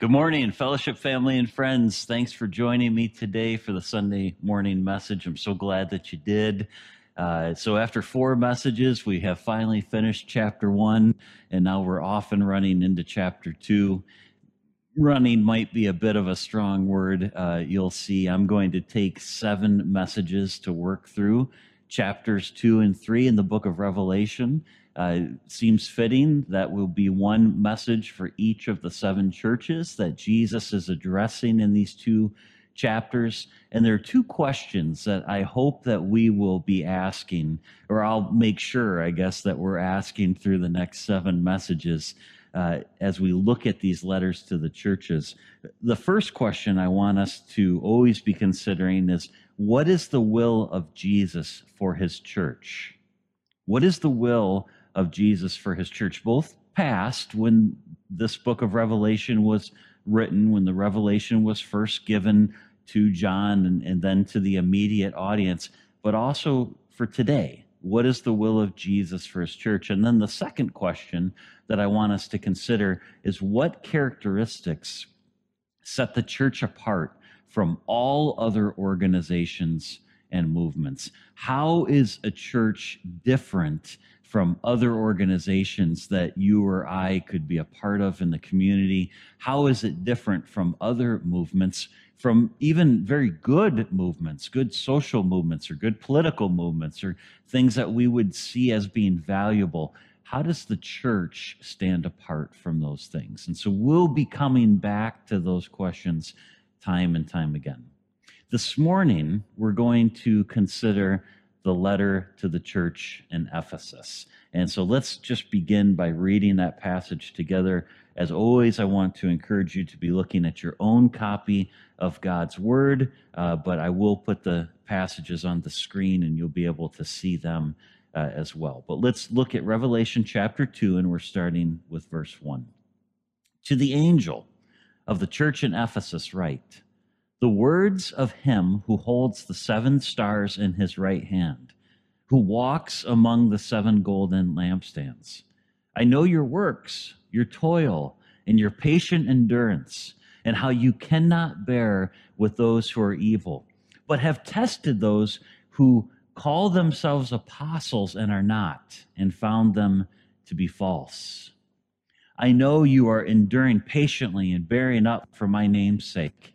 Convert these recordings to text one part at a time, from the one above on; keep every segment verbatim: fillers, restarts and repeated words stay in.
Good morning, Fellowship family and friends. Thanks for joining me today for the Sunday morning message. I'm so glad that you did. Uh, so after four messages, we have finally finished chapter one, and now we're off and running into chapter two. Running might be a bit of a strong word. Uh, you'll see I'm going to take seven messages to work through. Chapters two and three in the book of Revelation. Uh, seems fitting that will be one message for each of the seven churches that Jesus is addressing in these two chapters. And there are two questions that I hope that we will be asking, or I'll make sure, I guess, that we're asking through the next seven messages uh, as we look at these letters to the churches. The first question I want us to always be considering is, what is the will of Jesus for his church? What is the will of Jesus for his church? Both past, when this book of Revelation was written, when the revelation was first given to John and, and then to the immediate audience, but also for today. What is the will of Jesus for his church? And then the second question that I want us to consider is, what characteristics set the church apart from all other organizations and movements? How is a church different from other organizations that you or I could be a part of in the community? How is it different from other movements, from even very good movements, good social movements or good political movements or things that we would see as being valuable? How does the church stand apart from those things? And so we'll be coming back to those questions time and time again. This morning, we're going to consider the letter to the church in Ephesus. And so let's just begin by reading that passage together. As always, I want to encourage you to be looking at your own copy of God's Word, uh, but I will put the passages on the screen and you'll be able to see them uh, as well. But let's look at Revelation chapter two, and we're starting with verse one. To the angel of the church in Ephesus write, the words of him who holds the seven stars in his right hand, who walks among the seven golden lampstands. I know your works, your toil, and your patient endurance, and how you cannot bear with those who are evil, but have tested those who call themselves apostles and are not, and found them to be false. I know you are enduring patiently and bearing up for my name's sake,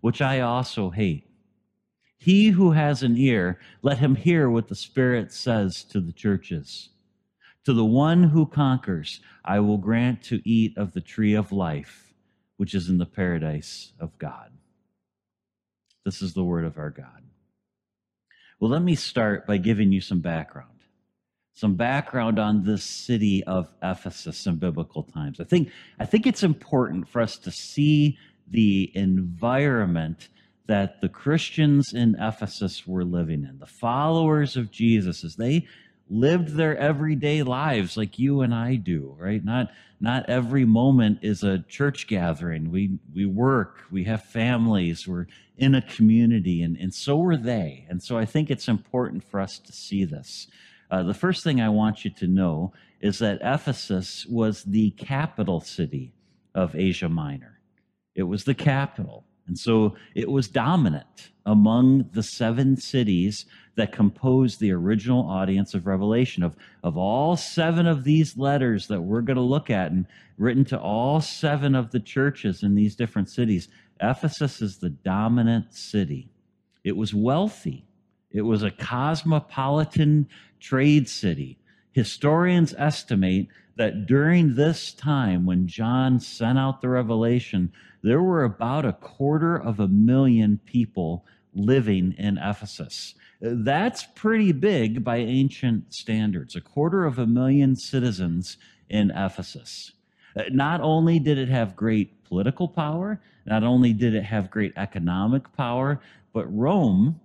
which I also hate. He who has an ear, let him hear what the Spirit says to the churches. To the one who conquers, I will grant to eat of the tree of life, which is in the paradise of God. This is the word of our God. Well, let me start by giving you some background. Some background on this city of Ephesus in biblical times. I think, I think it's important for us to see the environment that the Christians in Ephesus were living in. The followers of Jesus, as they lived their everyday lives like you and I do, right? Not, not every moment is a church gathering. We, we work, we have families, we're in a community, and, and so were they. And so I think it's important for us to see this. Uh, the first thing I want you to know is that Ephesus was the capital city of Asia Minor. It was the capital, and so it was dominant among the seven cities that composed the original audience of Revelation. Of, of all seven of these letters that we're going to look at and written to all seven of the churches in these different cities, Ephesus is the dominant city. It was wealthy. It was a cosmopolitan trade city. Historians estimate that during this time when John sent out the revelation, there were about a quarter of a million people living in Ephesus. That's pretty big by ancient standards, a quarter of a million citizens in Ephesus. Not only did it have great political power, not only did it have great economic power, but Rome,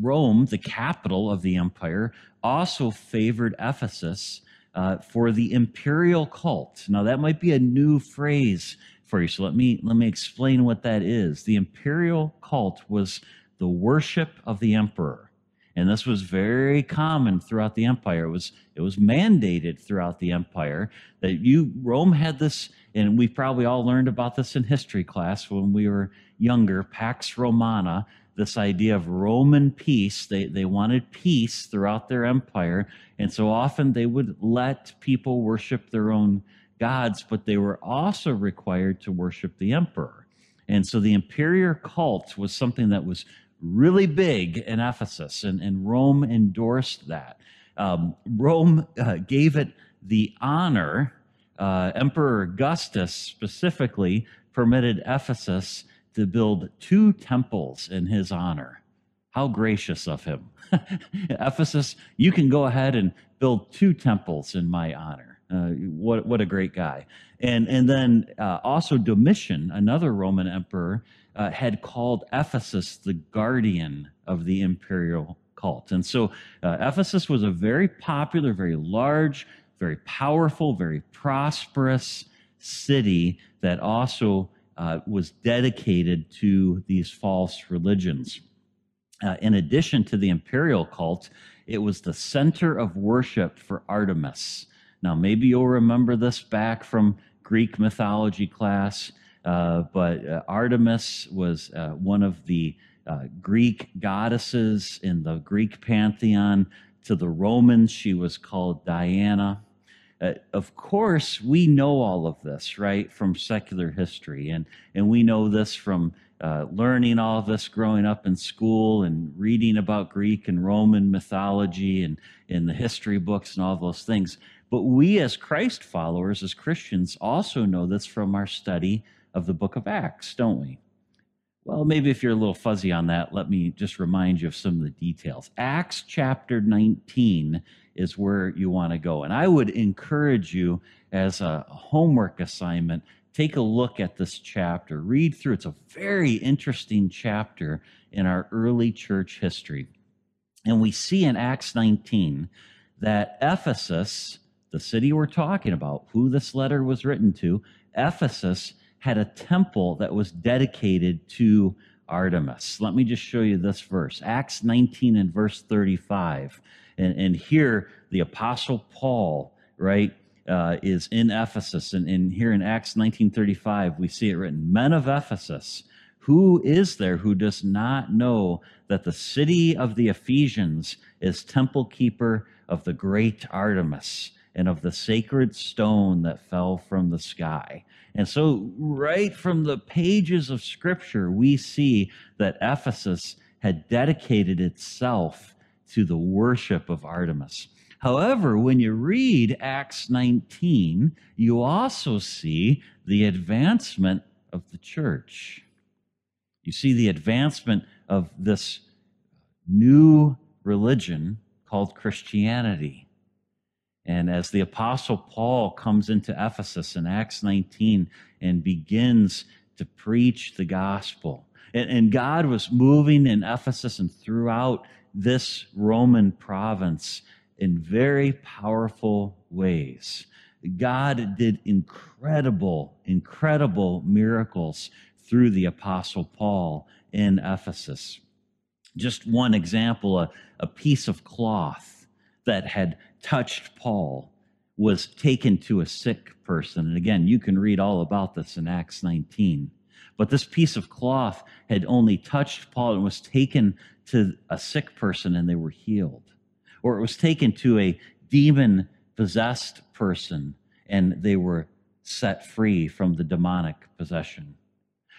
Rome, the capital of the empire, also favored Ephesus uh, for the imperial cult. Now, that might be a new phrase for you, so let me, let me explain what that is. The imperial cult was the worship of the emperor. And this was very common throughout the empire. It was, it was mandated throughout the empire that you, Rome had this, and we probably all learned about this in history class when we were younger, Pax Romana, this idea of Roman peace. They, they wanted peace throughout their empire. And so often they would let people worship their own gods, but they were also required to worship the emperor. And so the imperial cult was something that was really big in Ephesus, and, and Rome endorsed that. Um, Rome uh, gave it the honor. Uh, Emperor Augustus specifically permitted Ephesus to build two temples in his honor. How gracious of him. Ephesus, you can go ahead and build two temples in my honor. Uh, what, what a great guy. And, and then uh, also Domitian, another Roman emperor, Uh, had called Ephesus the guardian of the imperial cult. And so uh, Ephesus was a very popular, very large, very powerful, very prosperous city that also uh, was dedicated to these false religions. Uh, in addition to the imperial cult, it was the center of worship for Artemis. Now, maybe you'll remember this back from Greek mythology class. Uh, but uh, Artemis was uh, one of the uh, Greek goddesses in the Greek pantheon. To the Romans, she was called Diana. Uh, of course, we know all of this, right, from secular history. And, and we know this from uh, learning all of this growing up in school and reading about Greek and Roman mythology and in the history books and all those things. But we as Christ followers, as Christians, also know this from our study of the book of Acts, don't we? Well, maybe if you're a little fuzzy on that, let me just remind you of some of the details. Acts chapter nineteen is where you want to go. And I would encourage you as a homework assignment, take a look at this chapter, read through. It's a very interesting chapter in our early church history. And we see in Acts nineteen that Ephesus, the city we're talking about, who this letter was written to, Ephesus, had a temple that was dedicated to Artemis. Let me just show you this verse, Acts nineteen and verse thirty-five. And, and here, the Apostle Paul, right, uh, is in Ephesus. And, and here in Acts nineteen thirty-five, we see it written, "Men of Ephesus, who is there who does not know that the city of the Ephesians is temple keeper of the great Artemis, and of the sacred stone that fell from the sky?" And so right from the pages of Scripture, we see that Ephesus had dedicated itself to the worship of Artemis. However, when you read Acts nineteen, you also see the advancement of the church. You see the advancement of this new religion called Christianity. And as the Apostle Paul comes into Ephesus in Acts nineteen and begins to preach the gospel, and, and God was moving in Ephesus and throughout this Roman province in very powerful ways. God did incredible, incredible miracles through the Apostle Paul in Ephesus. Just one example, a, a piece of cloth that had touched Paul was taken to a sick person. And again, you can read all about this in Acts nineteen. But this piece of cloth had only touched Paul and was taken to a sick person and they were healed. Or it was taken to a demon-possessed person and they were set free from the demonic possession.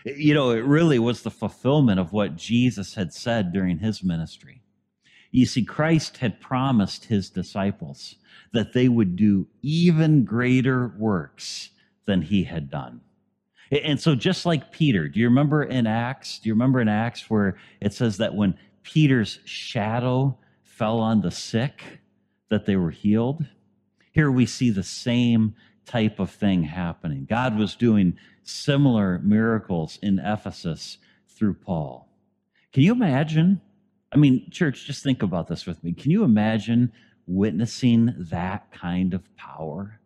You know, it really was the fulfillment of what Jesus had said during his ministry. You see, Christ had promised his disciples that they would do even greater works than he had done. And so just like Peter, do you remember in Acts, do you remember in Acts where it says that when Peter's shadow fell on the sick, that they were healed? Here we see the same type of thing happening. God was doing similar miracles in Ephesus through Paul. Can you imagine? I mean, church, just think about this with me. Can you imagine witnessing that kind of power?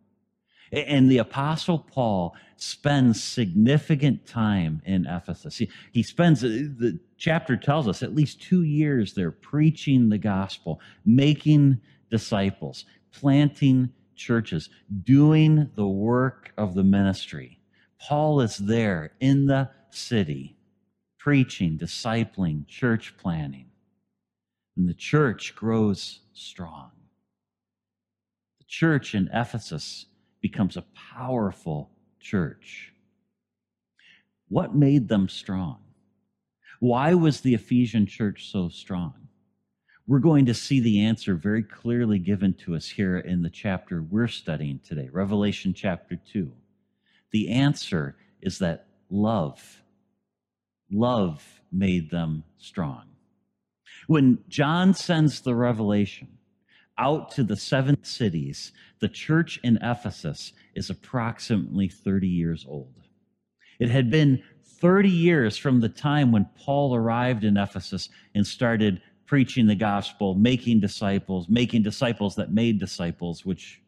And the Apostle Paul spends significant time in Ephesus. He, he spends, the chapter tells us, at least two years there preaching the gospel, making disciples, planting churches, doing the work of the ministry. Paul is there in the city, preaching, discipling, church planting. And the church grows strong. The church in Ephesus becomes a powerful church. What made them strong? Why was the Ephesian church so strong? We're going to see the answer very clearly given to us here in the chapter we're studying today, Revelation chapter two. The answer is that love, love made them strong. When John sends the revelation out to the seven cities, the church in Ephesus is approximately thirty years old. It had been thirty years from the time when Paul arrived in Ephesus and started preaching the gospel, making disciples, making disciples that made disciples, which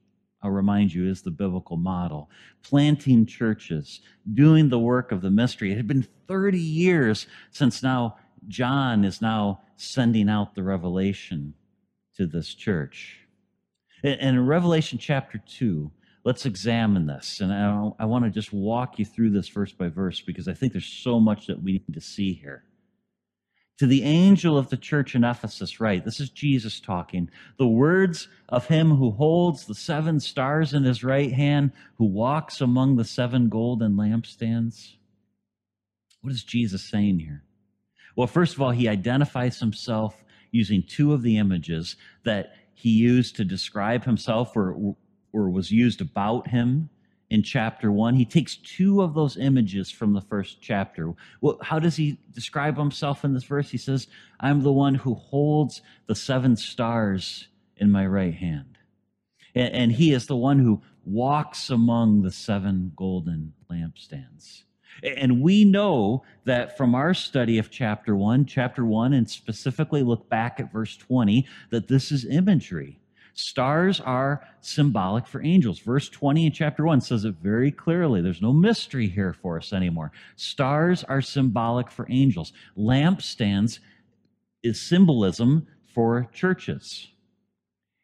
I'll remind you is the biblical model, planting churches, doing the work of the ministry. It had been thirty years since now John is now sending out the revelation to this church. And in Revelation chapter two, let's examine this. And I, I want to just walk you through this verse by verse because I think there's so much that we need to see here. To the angel of the church in Ephesus, write, this is Jesus talking, the words of him who holds the seven stars in his right hand, who walks among the seven golden lampstands. What is Jesus saying here? Well, first of all, he identifies himself using two of the images that he used to describe himself or, or was used about him in chapter one. He takes two of those images from the first chapter. Well, how does he describe himself in this verse? He says, I'm the one who holds the seven stars in my right hand. And, and he is the one who walks among the seven golden lampstands. And we know that from our study of chapter one, chapter one, and specifically look back at verse twenty, that this is imagery. Stars are symbolic for angels. Verse twenty in chapter one says it very clearly. There's no mystery here for us anymore. Stars are symbolic for angels. Lampstands is symbolism for churches.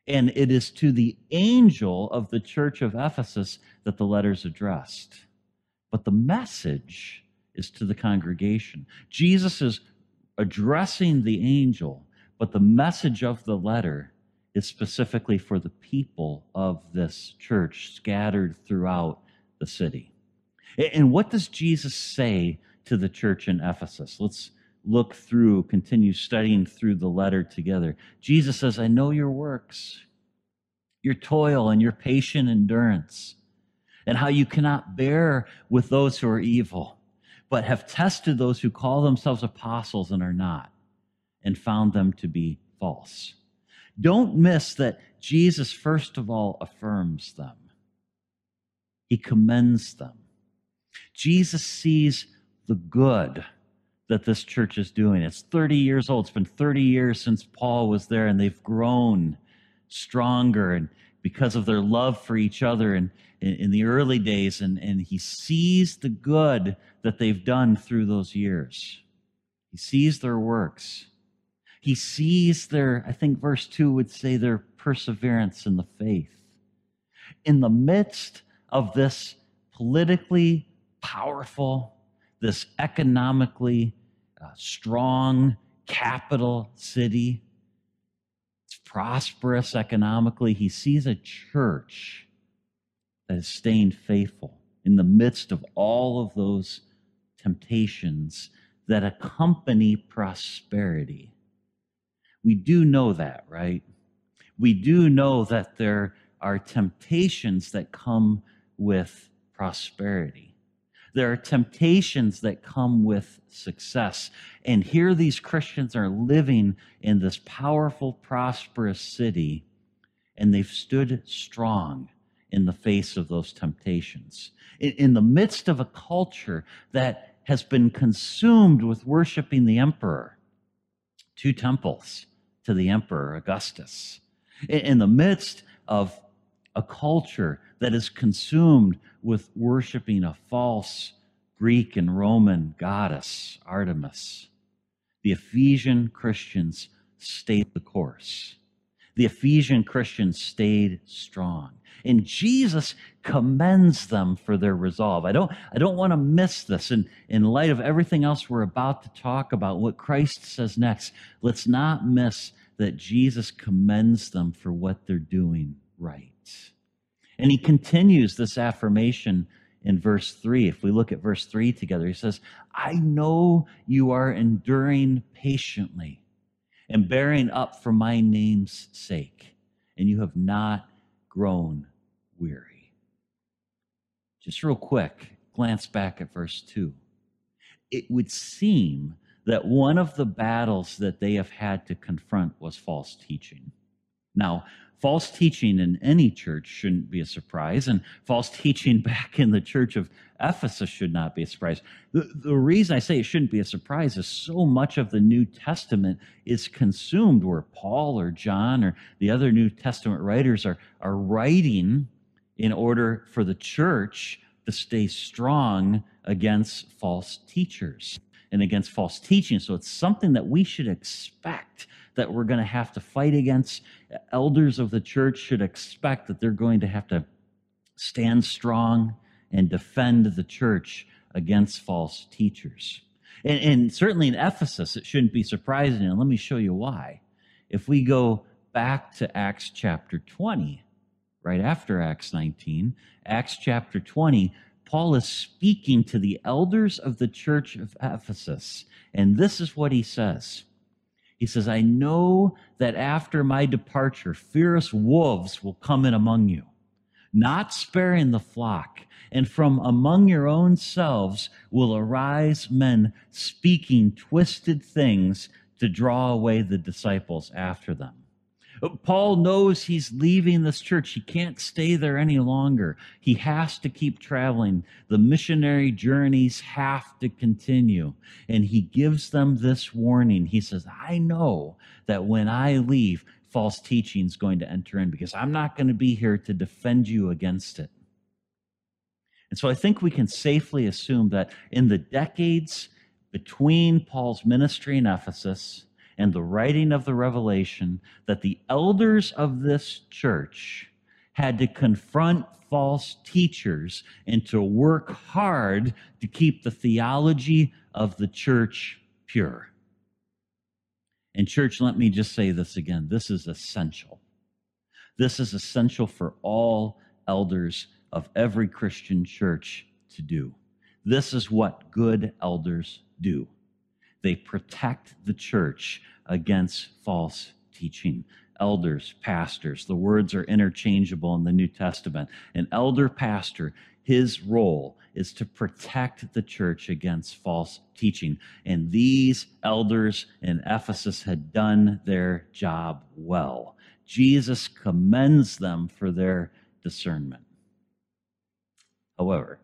And it is to the angel of the church of Ephesus that the letter's addressed. But the message is to the congregation. Jesus is addressing the angel, but the message of the letter is specifically for the people of this church scattered throughout the city. And what does Jesus say to the church in Ephesus? Let's look through, continue studying through the letter together. Jesus says, I know your works, your toil and your patient endurance, and how you cannot bear with those who are evil, but have tested those who call themselves apostles and are not, and found them to be false. Don't miss that Jesus, first of all, affirms them. He commends them. Jesus sees the good that this church is doing. It's thirty years old. It's been thirty years since Paul was there, and they've grown stronger and because of their love for each other and in, in the early days, and, and he sees the good that they've done through those years. He sees their works. He sees their, I think verse two would say, their perseverance in the faith. In the midst of this politically powerful, this economically uh, strong capital city, prosperous economically, he sees a church that is staying faithful in the midst of all of those temptations that accompany prosperity. We do know that, right? We do know that there are temptations that come with prosperity. There are temptations that come with success. And here these Christians are living in this powerful, prosperous city, and they've stood strong in the face of those temptations. In the midst of a culture that has been consumed with worshiping the emperor, two temples to the emperor Augustus. In the midst of a culture that is consumed with worshiping a false Greek and Roman goddess, Artemis, the Ephesian Christians stayed the course. The Ephesian Christians stayed strong. And Jesus commends them for their resolve. I don't, I don't want to miss this. And in light of everything else we're about to talk about, what Christ says next, let's not miss that Jesus commends them for what they're doing right. And he continues this affirmation in verse three. If we look at verse three together, he says, I know you are enduring patiently and bearing up for my name's sake, and you have not grown weary. Just real quick, glance back at verse two. It would seem that one of the battles that they have had to confront was false teaching. Now, false teaching in any church shouldn't be a surprise, and false teaching back in the church of Ephesus should not be a surprise. The, the reason I say it shouldn't be a surprise is so much of the New Testament is consumed where Paul or John or the other New Testament writers are, are writing in order for the church to stay strong against false teachers and against false teaching. So it's something that we should expect that we're going to have to fight against. Elders of the church should expect that they're going to have to stand strong and defend the church against false teachers. And, and certainly in Ephesus, it shouldn't be surprising. And let me show you why. If we go back to Acts chapter twenty, right after Acts nineteen, Acts chapter twenty, Paul is speaking to the elders of the church of Ephesus. And this is what he says. He says, I know that after my departure, fierce wolves will come in among you, not sparing the flock. And from among your own selves will arise men speaking twisted things to draw away the disciples after them. Paul knows he's leaving this church. He can't stay there any longer. He has to keep traveling. The missionary journeys have to continue. And he gives them this warning. He says, I know that when I leave, false teaching is going to enter in because I'm not going to be here to defend you against it. And so I think we can safely assume that in the decades between Paul's ministry in Ephesus and the writing of the Revelation, that the elders of this church had to confront false teachers and to work hard to keep the theology of the church pure. And church, let me just say this again. This is essential. This is essential for all elders of every Christian church to do. This is what good elders do. They protect the church against false teaching. Elders, pastors, the words are interchangeable in the New Testament. An elder pastor, his role is to protect the church against false teaching. And these elders in Ephesus had done their job well. Jesus commends them for their discernment. However,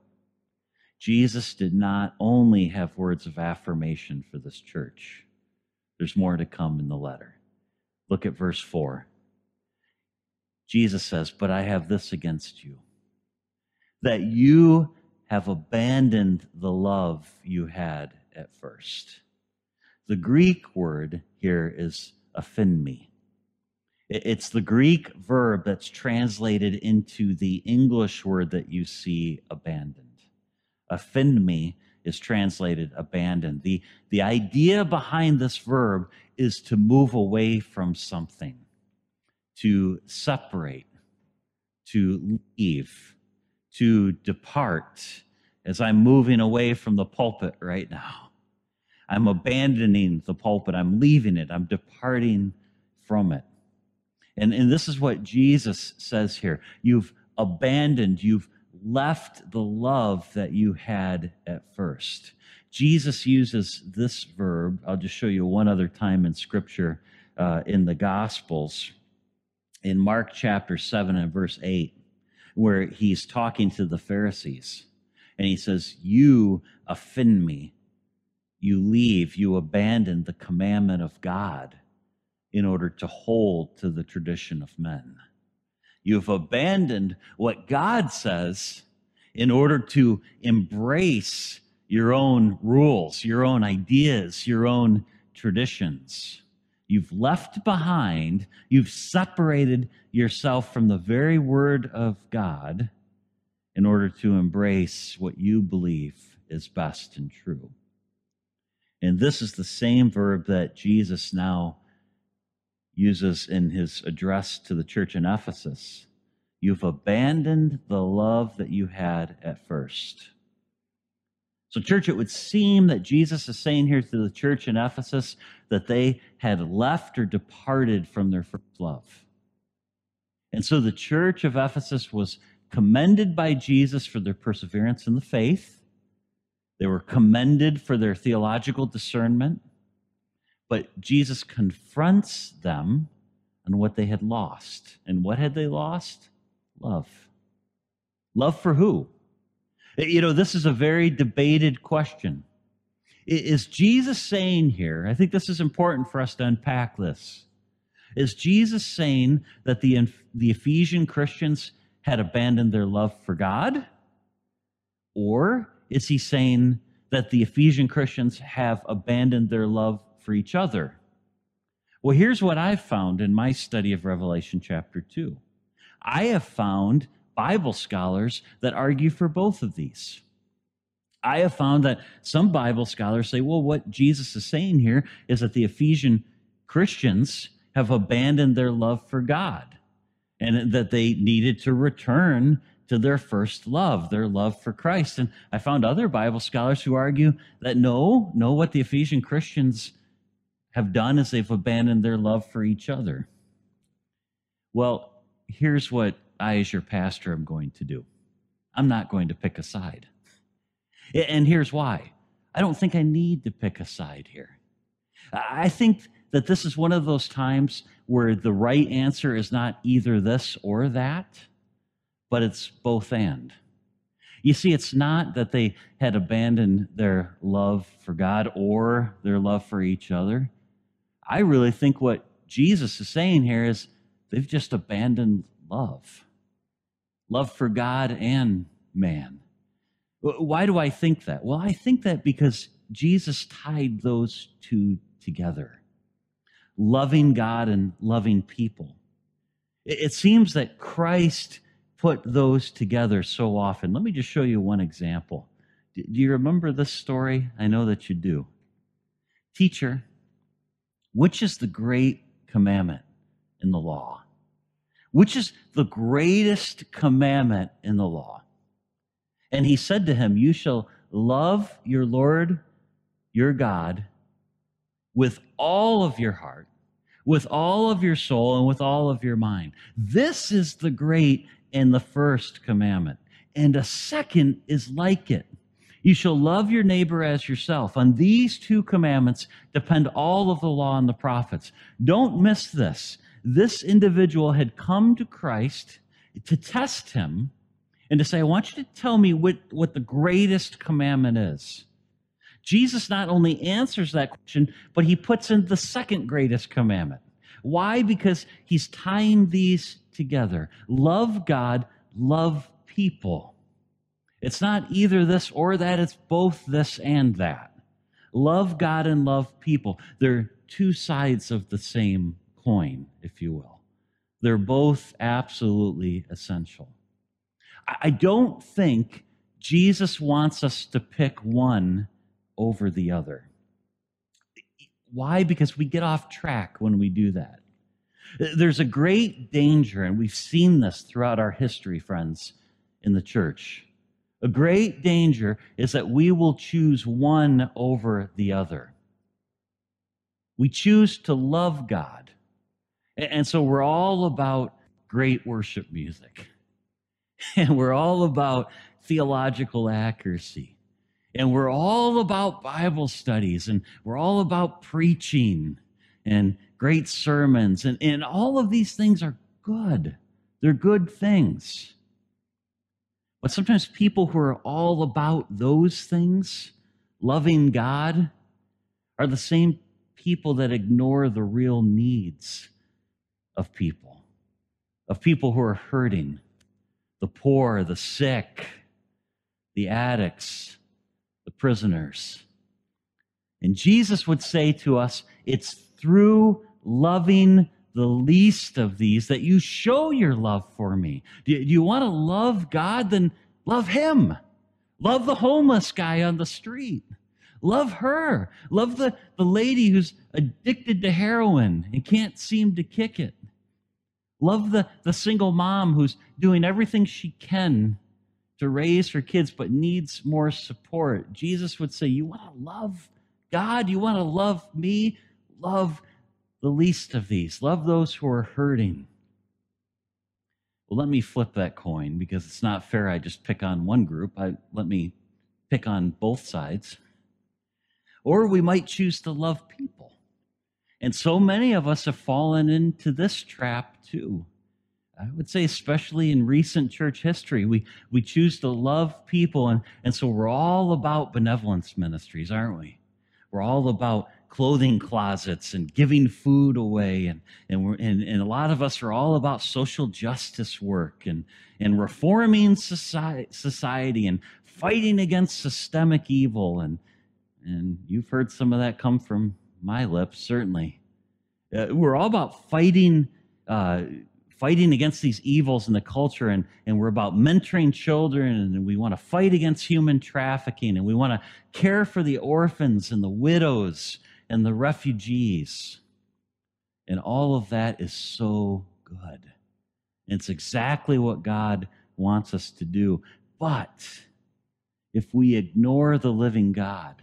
Jesus did not only have words of affirmation for this church. There's more to come in the letter. Look at verse four. Jesus says, but I have this against you, that you have abandoned the love you had at first. The Greek word here is aphinmi. It's the Greek verb that's translated into the English word that you see, abandoned. Offend me is translated abandoned. The, the idea behind this verb is to move away from something, to separate, to leave, to depart. As I'm moving away from the pulpit right now, I'm abandoning the pulpit. I'm leaving it. I'm departing from it. And, and this is what Jesus says here. You've abandoned, you've left the love that you had at first. Jesus uses this verb. I'll just show you one other time in Scripture, uh, in the Gospels, in Mark chapter seven and verse eight. where he's talking to the Pharisees. And he says, you offend me. You leave, you abandon the commandment of God in order to hold to the tradition of men. You've abandoned what God says in order to embrace your own rules, your own ideas, your own traditions. You've left behind, you've separated yourself from the very word of God in order to embrace what you believe is best and true. And this is the same verb that Jesus now uses in his address to the church in Ephesus. You've abandoned the love that you had at first. So, church, it would seem that Jesus is saying here to the church in Ephesus that they had left or departed from their first love. And so the church of Ephesus was commended by Jesus for their perseverance in the faith. They were commended for their theological discernment. But Jesus confronts them on what they had lost. And what had they lost? Love. Love for who? You know, this is a very debated question. Is Jesus saying here, I think this is important for us to unpack this, is Jesus saying that the, the Ephesian Christians had abandoned their love for God? Or is he saying that the Ephesian Christians have abandoned their love for each other? Well, here's what I've found in my study of Revelation chapter two. I have found Bible scholars that argue for both of these. I have found that some Bible scholars say, well, what Jesus is saying here is that the Ephesian Christians have abandoned their love for God and that they needed to return to their first love, their love for Christ. And I found other Bible scholars who argue that no, no, what the Ephesian Christians have done is they've abandoned their love for each other. Well, here's what I, as your pastor, am going to do. I'm not going to pick a side. And here's why. I don't think I need to pick a side here. I think that this is one of those times where the right answer is not either this or that, but it's both and. You see, it's not that they had abandoned their love for God or their love for each other. I really think what Jesus is saying here is they've just abandoned love. Love for God and man. Why do I think that? Well, I think that because Jesus tied those two together. Loving God and loving people. It seems that Christ put those together so often. Let me just show you one example. Do you remember this story? I know that you do. Teacher, which is the great commandment in the law? Which is the greatest commandment in the law? And he said to him, you shall love your Lord, your God, with all of your heart, with all of your soul, and with all of your mind. This is the great and the first commandment. And a second is like it. You shall love your neighbor as yourself. On these two commandments depend all of the law and the prophets. Don't miss this. This individual had come to Christ to test him and to say, I want you to tell me what, what the greatest commandment is. Jesus not only answers that question, but he puts in the second greatest commandment. Why? Because he's tying these together. Love God, love people. It's not either this or that, it's both this and that. Love God and love people. They're two sides of the same coin, if you will. They're both absolutely essential. I don't think Jesus wants us to pick one over the other. Why? Because we get off track when we do that. There's a great danger, and we've seen this throughout our history, friends, in the church. A great danger is that we will choose one over the other. We choose to love God, and so we're all about great worship music, and we're all about theological accuracy, and we're all about Bible studies, and we're all about preaching, and great sermons, and, and all of these things are good. They're good things. But sometimes people who are all about those things, loving God, are the same people that ignore the real needs of people, of people who are hurting, the poor, the sick, the addicts, the prisoners. And Jesus would say to us, it's through loving the least of these that you show your love for me. Do you want to love God? Then love him. Love the homeless guy on the street. Love her. Love the, the lady who's addicted to heroin and can't seem to kick it. Love the, the single mom who's doing everything she can to raise her kids but needs more support. Jesus would say, you want to love God? You want to love me? Love the least of these. Love those who are hurting. Well, let me flip that coin, because it's not fair I just pick on one group. I, let me pick on both sides. Or we might choose to love people. And so many of us have fallen into this trap too. I would say especially in recent church history, we, we choose to love people. And, and so we're all about benevolence ministries, aren't we? We're all about clothing closets and giving food away, and and, we're, and and a lot of us are all about social justice work and and reforming society, society and fighting against systemic evil, and and you've heard some of that come from my lips, certainly. Uh, we're all about fighting uh, fighting against these evils in the culture, and and we're about mentoring children, and we want to fight against human trafficking, and we want to care for the orphans and the widows and the refugees. And all of that is so good. And it's exactly what God wants us to do. But if we ignore the living God,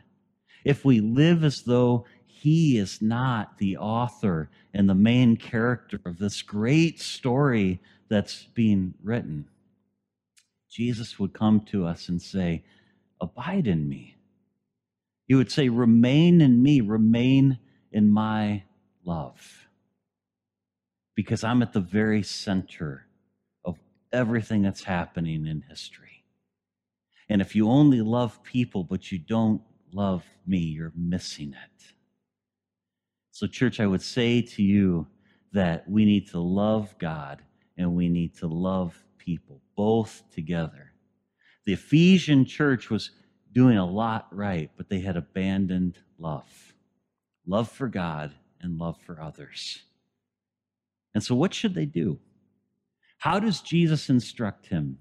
if we live as though he is not the author and the main character of this great story that's being written, Jesus would come to us and say, abide in me. He would say, remain in me, remain in my love, because I'm at the very center of everything that's happening in history. And if you only love people, but you don't love me, you're missing it. So church, I would say to you that we need to love God and we need to love people, both together. The Ephesian church was doing a lot right, but they had abandoned love. Love for God and love for others. And so what should they do? How does Jesus instruct him,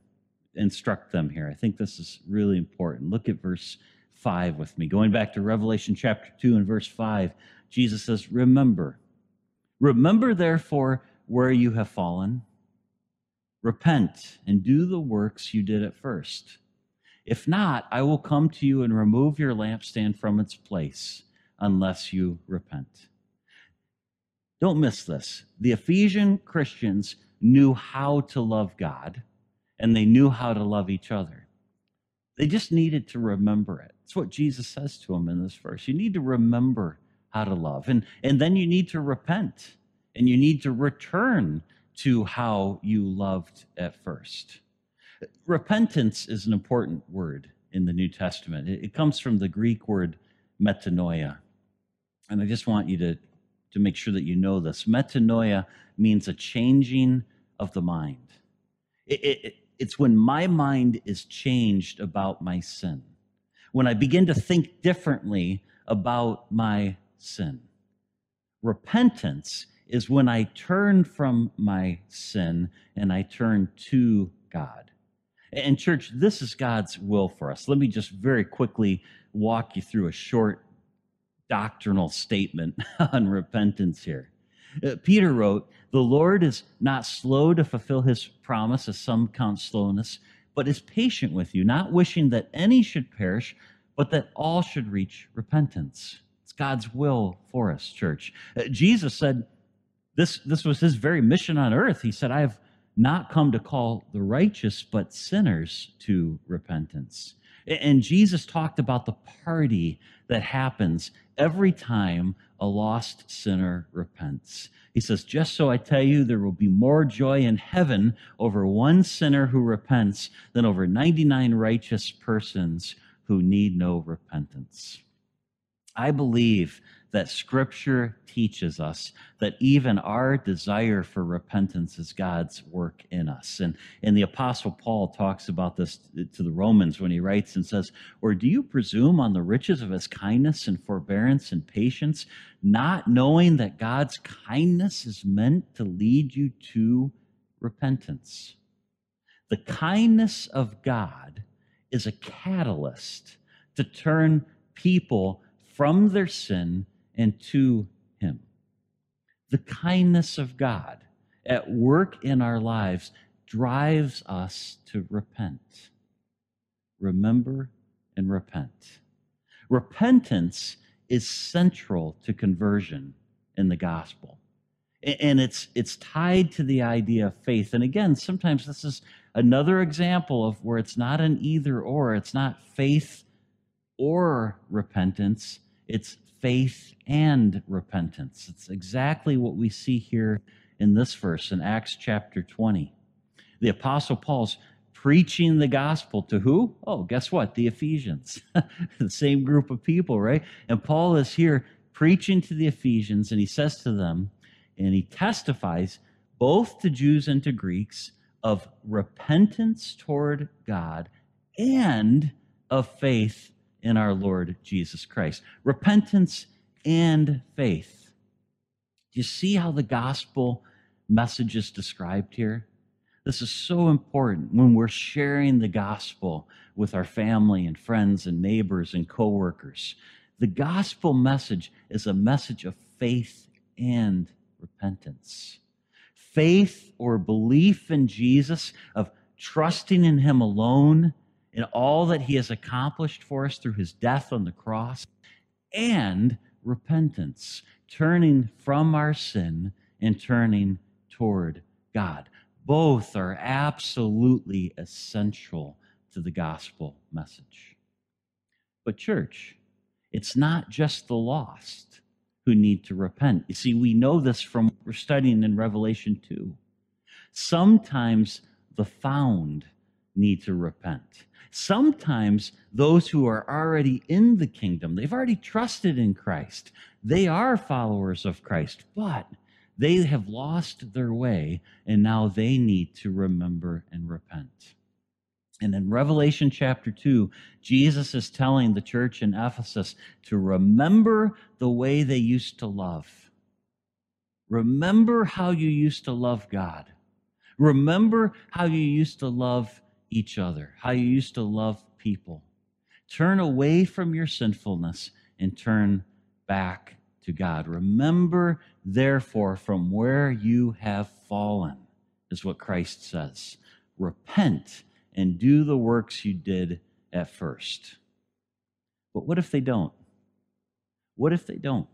instruct them here? I think this is really important. Look at verse five with me. Going back to Revelation chapter two and verse five, Jesus says, remember. Remember, therefore, where you have fallen. Repent and do the works you did at first. If not, I will come to you and remove your lampstand from its place unless you repent. Don't miss this. The Ephesian Christians knew how to love God, and they knew how to love each other. They just needed to remember it. It's what Jesus says to them in this verse. You need to remember how to love, and, and then you need to repent, and you need to return to how you loved at first. Repentance is an important word in the New Testament. It comes from the Greek word metanoia. And I just want you to, to make sure that you know this. Metanoia means a changing of the mind. It, it, it's when my mind is changed about my sin, when I begin to think differently about my sin. Repentance is when I turn from my sin and I turn to God. And church, this is God's will for us. Let me just very quickly walk you through a short doctrinal statement on repentance here. Uh, Peter wrote, the Lord is not slow to fulfill his promise, as some count slowness, but is patient with you, not wishing that any should perish, but that all should reach repentance. It's God's will for us, church. Uh, Jesus said, this, this was his very mission on earth. He said, I have not come to call the righteous, but sinners to repentance. And Jesus talked about the party that happens every time a lost sinner repents. He says, just so I tell you, there will be more joy in heaven over one sinner who repents than over ninety-nine righteous persons who need no repentance. I believe that Scripture teaches us that even our desire for repentance is God's work in us. And, and the Apostle Paul talks about this to the Romans when he writes and says, or do you presume on the riches of his kindness and forbearance and patience, not knowing that God's kindness is meant to lead you to repentance? The kindness of God is a catalyst to turn people from their sin and to him. The kindness of God at work in our lives drives us to repent. Remember and repent. Repentance is central to conversion in the gospel. And it's, it's tied to the idea of faith. And again, sometimes this is another example of where it's not an either or. It's not faith or repentance. It's faith and repentance. It's exactly what we see here in this verse in Acts chapter twenty. The Apostle Paul's preaching the gospel to who? Oh, guess what? The Ephesians. The same group of people, right? And Paul is here preaching to the Ephesians, and he says to them, and he testifies both to Jews and to Greeks of repentance toward God and of faith in our Lord Jesus Christ. Repentance and faith. Do you see how the gospel message is described here? This is so important when we're sharing the gospel with our family and friends and neighbors and coworkers. The gospel message is a message of faith and repentance. Faith or belief in Jesus, of trusting in him alone in all that he has accomplished for us through his death on the cross, and repentance, turning from our sin and turning toward God. Both are absolutely essential to the gospel message. But church, it's not just the lost who need to repent. You see, we know this from what we're studying in Revelation two. Sometimes the found need to repent. Sometimes those who are already in the kingdom, they've already trusted in Christ, they are followers of Christ, but they have lost their way, and now they need to remember and repent. And in Revelation chapter two, Jesus is telling the church in Ephesus to remember the way they used to love. Remember how you used to love God. Remember how you used to love each other, how you used to love people. Turn away from your sinfulness and turn back to God. Remember, therefore, from where you have fallen, is what Christ says. Repent and do the works you did at first. But what if they don't? What if they don't?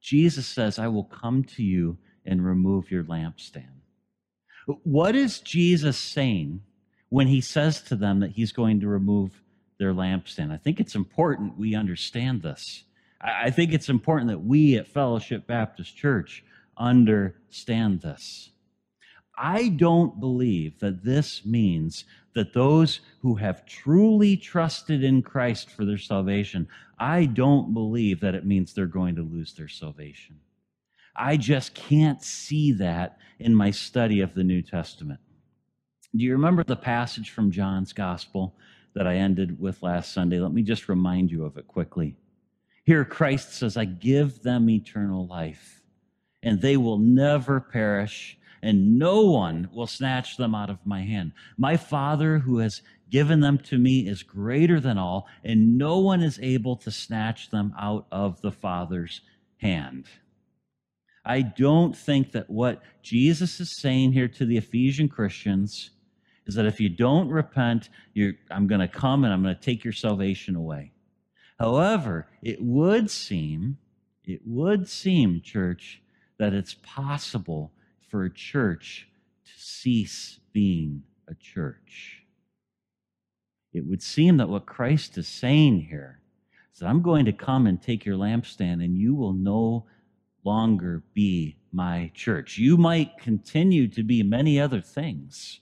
Jesus says, I will come to you and remove your lampstand. What is Jesus saying when he says to them that he's going to remove their lampstand? I think it's important we understand this. I think it's important that we at Fellowship Baptist Church understand this. I don't believe that this means that those who have truly trusted in Christ for their salvation, I don't believe that it means they're going to lose their salvation. I just can't see that in my study of the New Testament. Do you remember the passage from John's Gospel that I ended with last Sunday? Let me just remind you of it quickly. Here Christ says, I give them eternal life, and they will never perish, and no one will snatch them out of my hand. My Father who has given them to me is greater than all, and no one is able to snatch them out of the Father's hand. I don't think that what Jesus is saying here to the Ephesian Christians is that if you don't repent, you're, I'm going to come and I'm going to take your salvation away. However, it would seem, it would seem, church, that it's possible for a church to cease being a church. it would seem that what Christ is saying here is that I'm going to come and take your lampstand, and you will no longer be my church. You might continue to be many other things,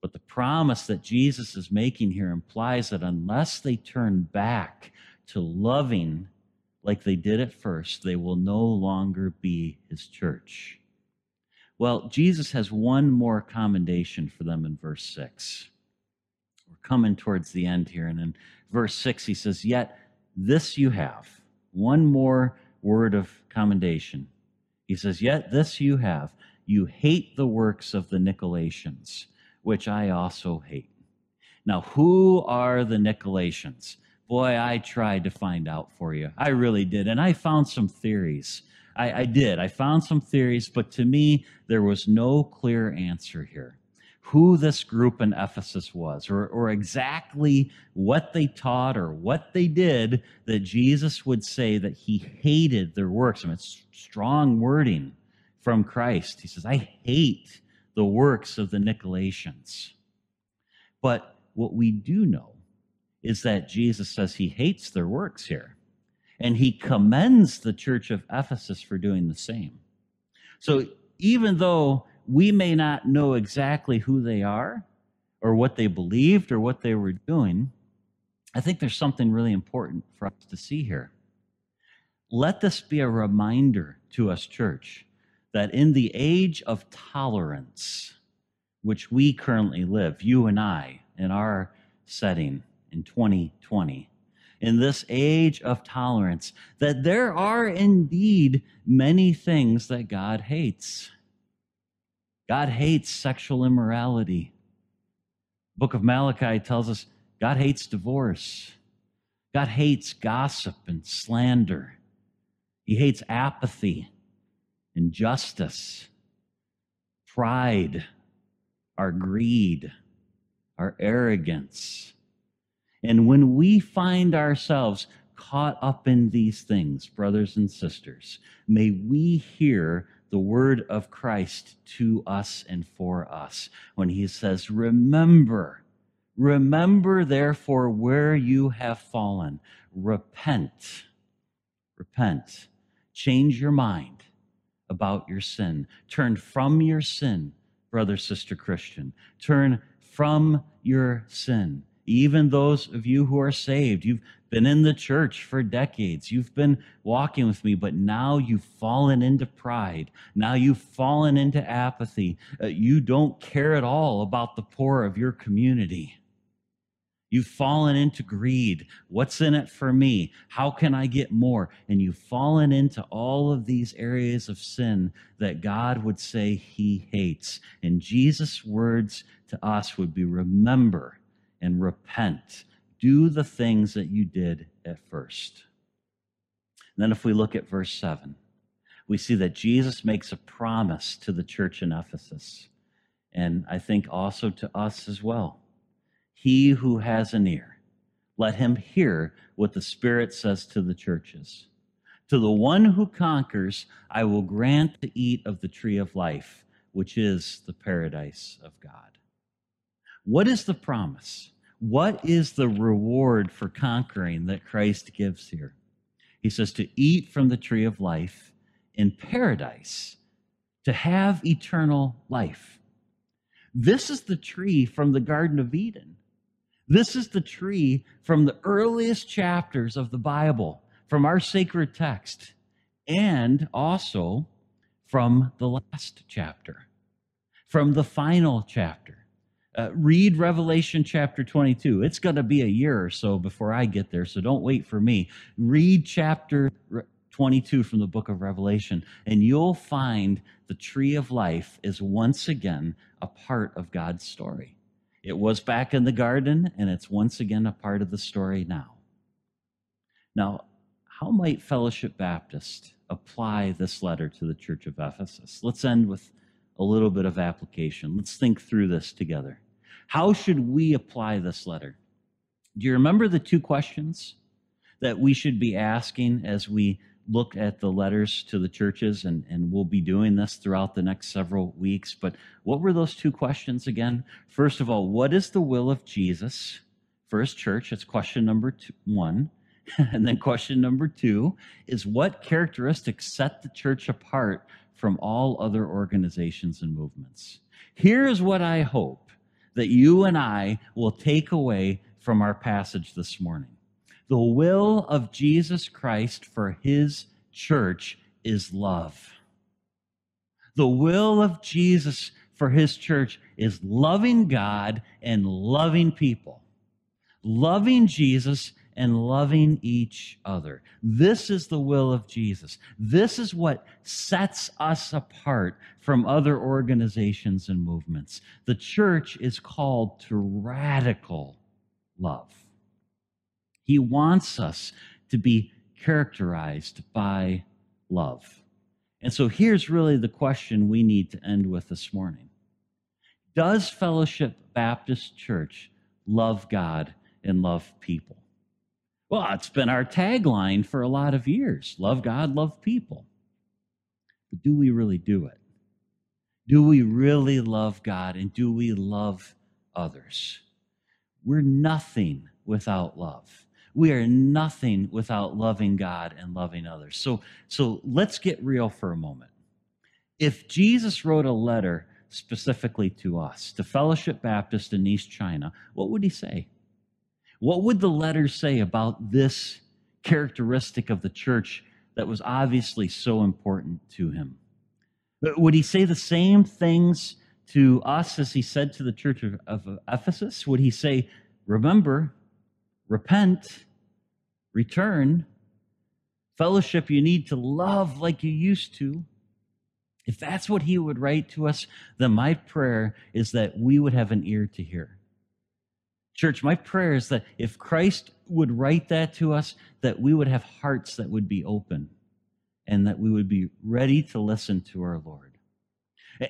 but the promise that Jesus is making here implies that unless they turn back to loving like they did at first, they will no longer be his church. Well, Jesus has one more commendation for them in verse six. We're coming towards the end here, and in verse six he says, "Yet this you have." One more word of commendation. He says, "Yet this you have. You hate the works of the Nicolaitans, which I also hate." Now, who are the Nicolaitans? Boy, I tried to find out for you. I really did. And I found some theories. I, I did. I found some theories, but to me, there was no clear answer here. Who this group in Ephesus was, or, or exactly what they taught or what they did, that Jesus would say that he hated their works. I mean, it's strong wording from Christ. He says, "I hate the works of the Nicolaitans." But what we do know is that Jesus says he hates their works here, and he commends the church of Ephesus for doing the same. So even though we may not know exactly who they are or what they believed or what they were doing, I think there's something really important for us to see here. Let this be a reminder to us, church, that in the age of tolerance, which we currently live, you and I, in our setting in twenty twenty, in this age of tolerance, that there are indeed many things that God hates. God hates sexual immorality. The book of Malachi tells us God hates divorce. God hates gossip and slander. He hates apathy, injustice, pride, our greed, our arrogance. And when we find ourselves caught up in these things, brothers and sisters, may we hear the word of Christ to us and for us when he says, remember, remember therefore where you have fallen. Repent, repent, change your mind about your sin. Turn from your sin, brother, sister, Christian. Turn from your sin. Even those of you who are saved, you've been in the church for decades. You've been walking with me, but now you've fallen into pride. Now you've fallen into apathy. Uh, you don't care at all about the poor of your community. You've fallen into greed. What's in it for me? How can I get more? And you've fallen into all of these areas of sin that God would say he hates. And Jesus' words to us would be, remember and repent. Do the things that you did at first. And then if we look at verse seven, we see that Jesus makes a promise to the church in Ephesus, and I think also to us as well. He who has an ear, let him hear what the Spirit says to the churches. To the one who conquers, I will grant to eat of the tree of life, which is the paradise of God. What is the promise? What is the reward for conquering that Christ gives here? He says to eat from the tree of life in paradise, to have eternal life. This is the tree from the Garden of Eden. This is the tree from the earliest chapters of the Bible, from our sacred text, and also from the last chapter, from the final chapter. Uh, read Revelation chapter twenty-two. It's going to be a year or so before I get there, so don't wait for me. Read chapter twenty-two from the book of Revelation, and you'll find the tree of life is once again a part of God's story. It was back in the garden, and it's once again a part of the story now. Now, how might Fellowship Baptist apply this letter to the church of Ephesus? Let's end with a little bit of application. Let's think through this together. How should we apply this letter? Do you remember the two questions that we should be asking as we look at the letters to the churches, and, and we'll be doing this throughout the next several weeks. But what were those two questions again? First of all, what is the will of Jesus for his church? That's question number two, one. And then question number two is, what characteristics set the church apart from all other organizations and movements? Here is what I hope that you and I will take away from our passage this morning. The will of Jesus Christ for his church is love. The will of Jesus for his church is loving God and loving people, loving Jesus and loving each other. This is the will of Jesus. This is what sets us apart from other organizations and movements. The church is called to radical love. He wants us to be characterized by love. And so here's really the question we need to end with this morning. Does Fellowship Baptist Church love God and love people? Well, it's been our tagline for a lot of years. Love God, love people. But do we really do it? Do we really love God, and do we love others? We're nothing without love. We are nothing without loving God and loving others. So, so let's get real for a moment. If Jesus wrote a letter specifically to us, to Fellowship Baptist in East China, what would he say? What would the letter say about this characteristic of the church that was obviously so important to him? Would he say the same things to us as he said to the church of, of Ephesus? Would he say, remember, repent, return, fellowship, you need to love like you used to? If that's what he would write to us, then my prayer is that we would have an ear to hear. Church, my prayer is that if Christ would write that to us, that we would have hearts that would be open and that we would be ready to listen to our Lord.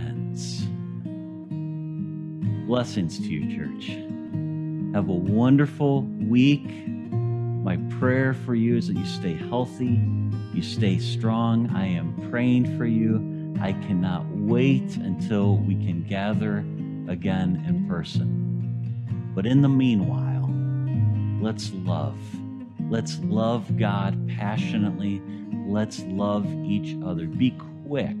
ends. Blessings to you, church. Have a wonderful week. My prayer for you is that you stay healthy, you stay strong. I am praying for you. I cannot wait until we can gather again in person. But in the meanwhile, let's love. Let's love God passionately. Let's love each other. Be quick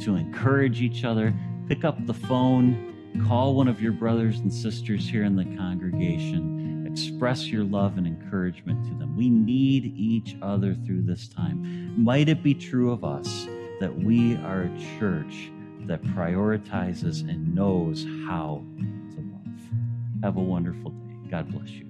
to encourage each other. Pick up the phone. Call one of your brothers and sisters here in the congregation. Express your love and encouragement to them. We need each other through this time. Might it be true of us that we are a church that prioritizes and knows how to love. Have a wonderful day. God bless you.